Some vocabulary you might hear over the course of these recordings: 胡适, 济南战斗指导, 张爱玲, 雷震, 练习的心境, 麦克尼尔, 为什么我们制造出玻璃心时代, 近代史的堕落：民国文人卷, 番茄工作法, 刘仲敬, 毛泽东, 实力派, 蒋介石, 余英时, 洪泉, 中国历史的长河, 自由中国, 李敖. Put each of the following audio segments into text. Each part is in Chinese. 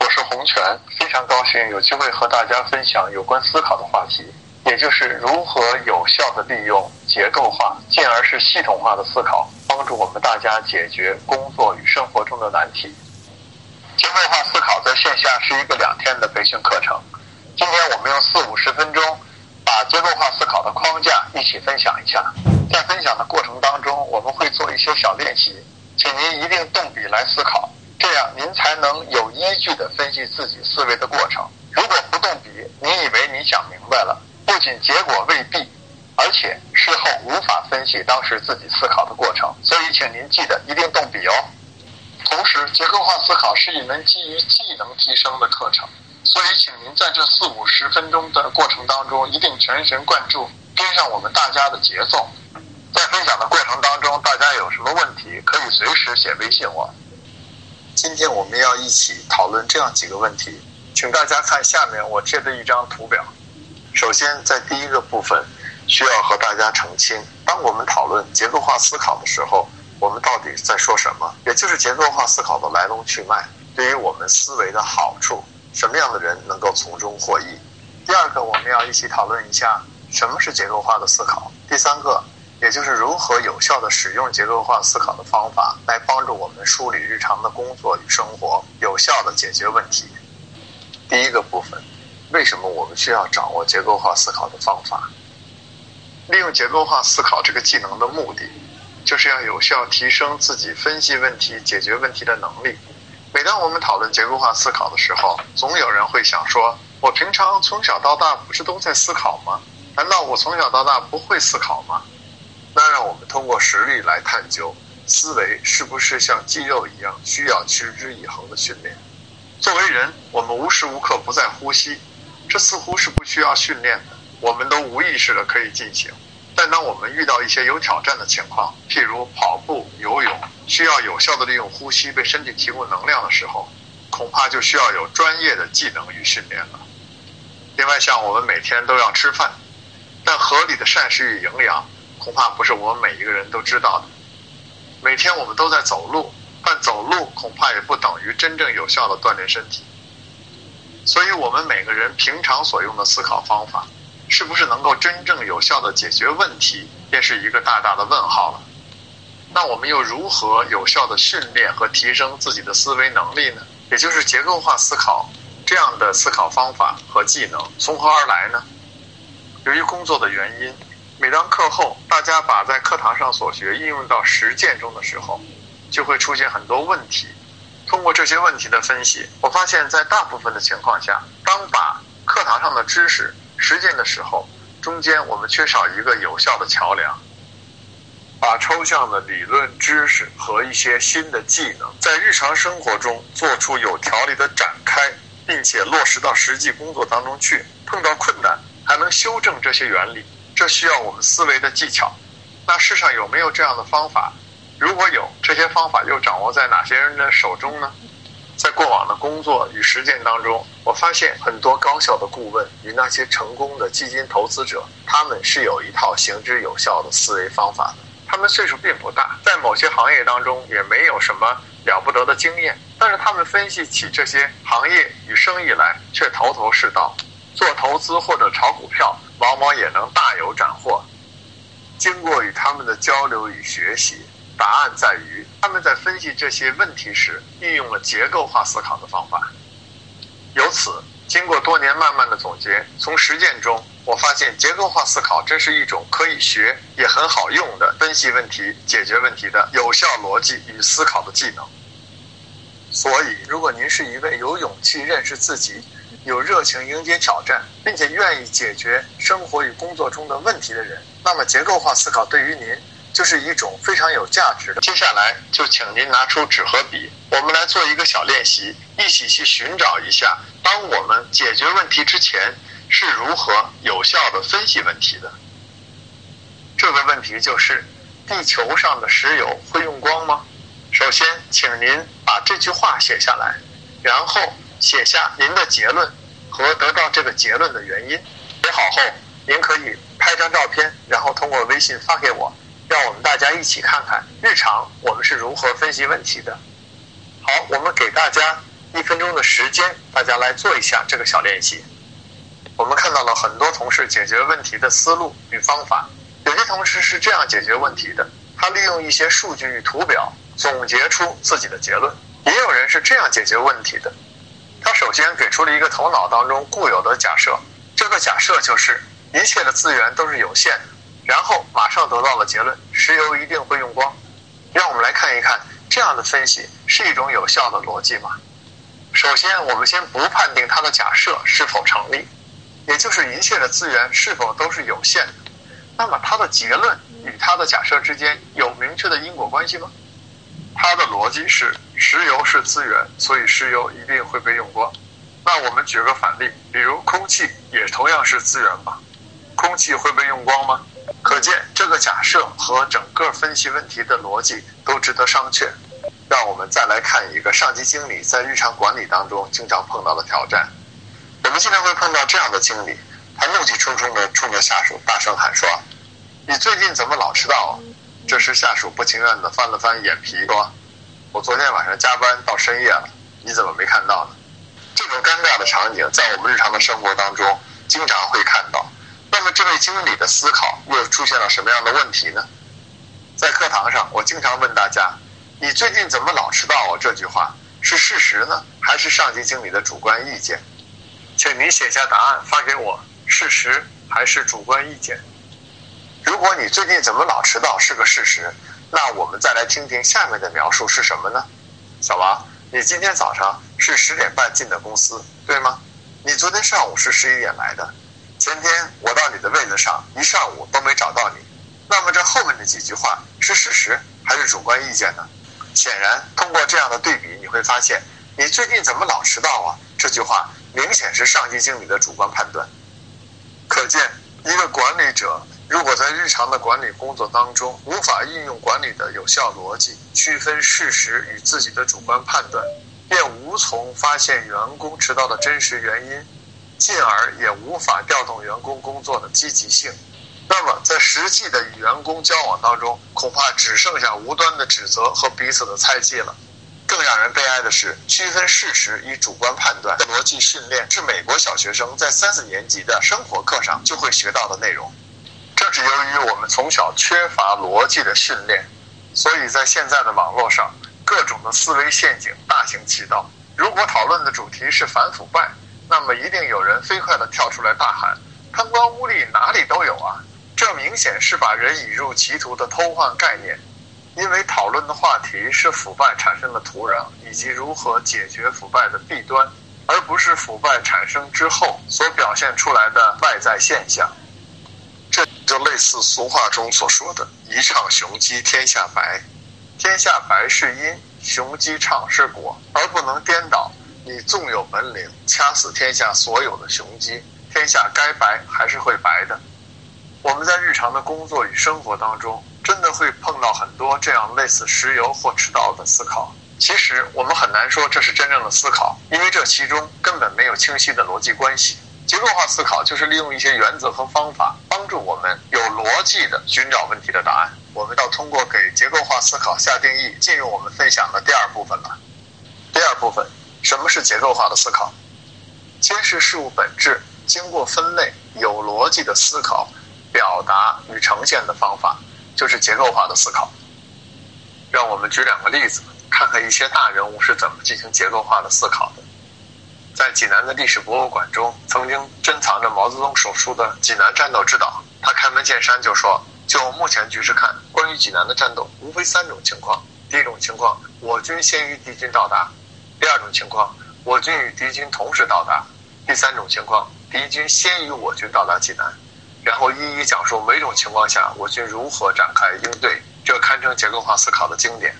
我是洪泉，非常高兴有机会和大家分享有关思考的话题，也就是如何有效地利用结构化，进而是系统化的思考，帮助我们大家解决工作与生活中的难题。结构化思考在线下是一个2天的培训课程，今天我们用40-50分钟。把结构化思考的框架一起分享一下，在分享的过程当中，我们会做一些小练习，请您一定动笔来思考，这样您才能有依据地分析自己思维的过程。如果不动笔，您以为你想明白了，不仅结果未必，而且事后无法分析当时自己思考的过程。所以请您记得一定动笔哦。同时，结构化思考是一门基于技能提升的课程，所以请您在这40-50分钟的过程当中，一定全神贯注，跟上我们大家的节奏。在分享的过程当中，大家有什么问题可以随时写微信我。今天我们要一起讨论这样几个问题，请大家看下面我贴的一张图表。首先，在第一个部分需要和大家澄清，当我们讨论结构化思考的时候，我们到底在说什么，也就是结构化思考的来龙去脉，对于我们思维的好处，什么样的人能够从中获益。第二个，我们要一起讨论一下什么是结构化的思考。第三个，也就是如何有效地使用结构化思考的方法，来帮助我们梳理日常的工作与生活，有效地解决问题。第一个部分，为什么我们需要掌握结构化思考的方法。利用结构化思考这个技能的目的，就是要有效提升自己分析问题、解决问题的能力。每当我们讨论结构化思考的时候，总有人会想说，我平常从小到大不是都在思考吗？难道我从小到大不会思考吗？那让我们通过实例来探究，思维是不是像肌肉一样需要持之以恒的训练。作为人，我们无时无刻不在呼吸，这似乎是不需要训练的，我们都无意识的可以进行。但当我们遇到一些有挑战的情况，譬如跑步、游泳，需要有效地利用呼吸为身体提供能量的时候，恐怕就需要有专业的技能与训练了。另外，像我们每天都要吃饭，但合理的膳食与营养，恐怕不是我们每一个人都知道的。每天我们都在走路，但走路恐怕也不等于真正有效地锻炼身体。所以，我们每个人平常所用的思考方法，是不是能够真正有效地解决问题，便是一个大大的问号了。那我们又如何有效地训练和提升自己的思维能力呢？也就是结构化思考这样的思考方法和技能从何而来呢？由于工作的原因，每当课后大家把在课堂上所学应用到实践中的时候，就会出现很多问题。通过这些问题的分析，我发现在大部分的情况下，当把课堂上的知识实践的时候，中间我们缺少一个有效的桥梁，把抽象的理论知识和一些新的技能在日常生活中做出有条理的展开，并且落实到实际工作当中去。碰到困难还能修正这些原理，这需要我们思维的技巧。那世上有没有这样的方法？如果有，这些方法又掌握在哪些人的手中呢？在过往的工作与实践当中，我发现很多高效的顾问与那些成功的基金投资者，他们是有一套行之有效的思维方法的。他们岁数并不大，在某些行业当中也没有什么了不得的经验，但是他们分析起这些行业与生意来却头头是道，做投资或者炒股票往往也能大有斩获。经过与他们的交流与学习，答案在于他们在分析这些问题时运用了结构化思考的方法。由此，经过多年慢慢的总结，从实践中我发现结构化思考真是一种可以学也很好用的分析问题、解决问题的有效逻辑与思考的技能。所以，如果您是一位有勇气认识自己、有热情迎接挑战，并且愿意解决生活与工作中的问题的人，那么结构化思考对于您就是一种非常有价值的。接下来就请您拿出纸和笔，我们来做一个小练习，一起去寻找一下，当我们解决问题之前，是如何有效地分析问题的。这个问题就是：地球上的石油会用光吗？首先，请您把这句话写下来，然后写下您的结论和得到这个结论的原因。写好后，您可以拍张照片，然后通过微信发给我，让我们大家一起看看日常我们是如何分析问题的。好，我们给大家1分钟的时间，大家来做一下这个小练习。我们看到了很多同事解决问题的思路与方法，有些同事是这样解决问题的，他利用一些数据与图表总结出自己的结论。也有人是这样解决问题的，他首先给出了一个头脑当中固有的假设，这个假设就是一切的资源都是有限的，然后马上得到了结论，石油一定会用光。让我们来看一看，这样的分析是一种有效的逻辑吗？首先，我们先不判定它的假设是否成立，也就是一切的资源是否都是有限的。那么它的结论与它的假设之间有明确的因果关系吗？它的逻辑是石油是资源，所以石油一定会被用光。那我们举个反例，比如空气也同样是资源吧，空气会被用光吗？可见这个假设和整个分析问题的逻辑都值得商榷。让我们再来看一个上级经理在日常管理当中经常碰到的挑战。我们经常会碰到这样的经理，他怒气冲冲地冲着下属大声喊说：你最近怎么老迟到？这时下属不情愿地翻了翻眼皮说：我昨天晚上加班到深夜了，你怎么没看到呢？这种尴尬的场景在我们日常的生活当中经常会看到。那么这位经理的思考又出现了什么样的问题呢？在课堂上，我经常问大家，你最近怎么老迟到啊？这句话是事实呢，还是上级经理的主观意见？请你写下答案发给我，事实还是主观意见？如果你最近怎么老迟到是个事实，那我们再来听听下面的描述是什么呢？小王，你今天早上是10点半进的公司，对吗？你昨天上午是11点来的，前天我到你的位子上一上午都没找到你。那么这后面的几句话是事实还是主观意见呢？显然通过这样的对比，你会发现你最近怎么老迟到啊这句话明显是上级经理的主观判断。可见一个管理者如果在日常的管理工作当中无法应用管理的有效逻辑，区分事实与自己的主观判断，便无从发现员工迟到的真实原因，进而也无法调动员工工作的积极性。那么在实际的与员工交往当中，恐怕只剩下无端的指责和彼此的猜忌了。更让人悲哀的是，区分事实与主观判断的逻辑训练是美国小学生在3、4年级的生活课上就会学到的内容。正是由于我们从小缺乏逻辑的训练，所以在现在的网络上，各种的思维陷阱大行其道。如果讨论的主题是反腐败，那么一定有人飞快地跳出来大喊，贪官污吏哪里都有啊！这明显是把人引入歧途的偷换概念，因为讨论的话题是腐败产生的土壤以及如何解决腐败的弊端，而不是腐败产生之后所表现出来的外在现象。这就类似俗话中所说的一唱雄鸡天下白，天下白是因，雄鸡唱是果，而不能颠倒。你纵有本领，掐死天下所有的雄鸡，天下该白还是会白的。我们在日常的工作与生活当中，真的会碰到很多这样类似石油或迟到的思考。其实我们很难说这是真正的思考，因为这其中根本没有清晰的逻辑关系。结构化思考就是利用一些原则和方法，帮助我们有逻辑的寻找问题的答案。我们要通过给结构化思考下定义，进入我们分享的第二部分了。第二部分，什么是结构化的思考？揭示事物本质，经过分类，有逻辑的思考、表达与呈现的方法，就是结构化的思考。让我们举2个例子，看看一些大人物是怎么进行结构化的思考的。在济南的历史博物馆中，曾经珍藏着毛泽东手书的《济南战斗指导》。他开门见山就说，就目前局势看，关于济南的战斗无非3种情况。第一种情况，我军先于敌军到达；第二种情况，我军与敌军同时到达；第三种情况，敌军先于我军到达济南。然后一一讲述每种情况下我军如何展开应对，这堪称结构化思考的经典。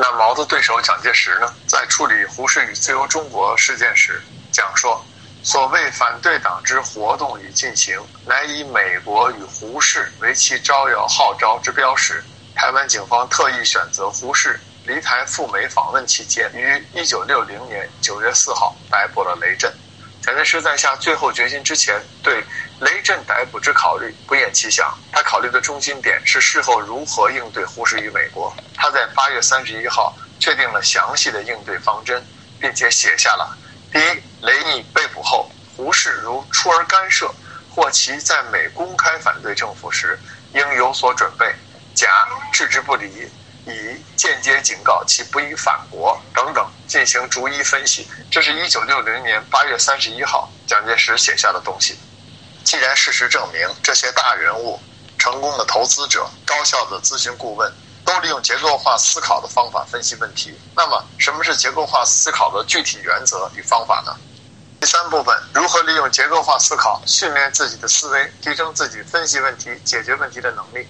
那毛的对手蒋介石呢，在处理胡适与自由中国事件时讲说，所谓反对党之活动与进行，乃以美国与胡适为其招摇号召之标识。台湾警方特意选择胡适离台赴美访问期间，于1960年9月4号逮捕了雷震。蒋介石在下最后决心之前，对雷震逮捕之考虑不厌其详。他考虑的中心点是事后如何应对胡适与美国。他在8月31号确定了详细的应对方针，并且写下了：第一，雷毅被捕后，胡适如出而干涉，或其在美公开反对政府时，应有所准备；甲，置之不理，以间接警告其不宜反国等等，进行逐一分析。这是1960年8月31号蒋介石写下的东西。既然事实证明，这些大人物、成功的投资者、高效的咨询顾问都利用结构化思考的方法分析问题，那么什么是结构化思考的具体原则与方法呢？第三部分，如何利用结构化思考训练自己的思维，提升自己分析问题、解决问题的能力。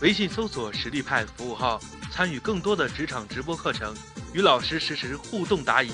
微信搜索实力派服务号，参与更多的职场直播课程，与老师实时互动答疑。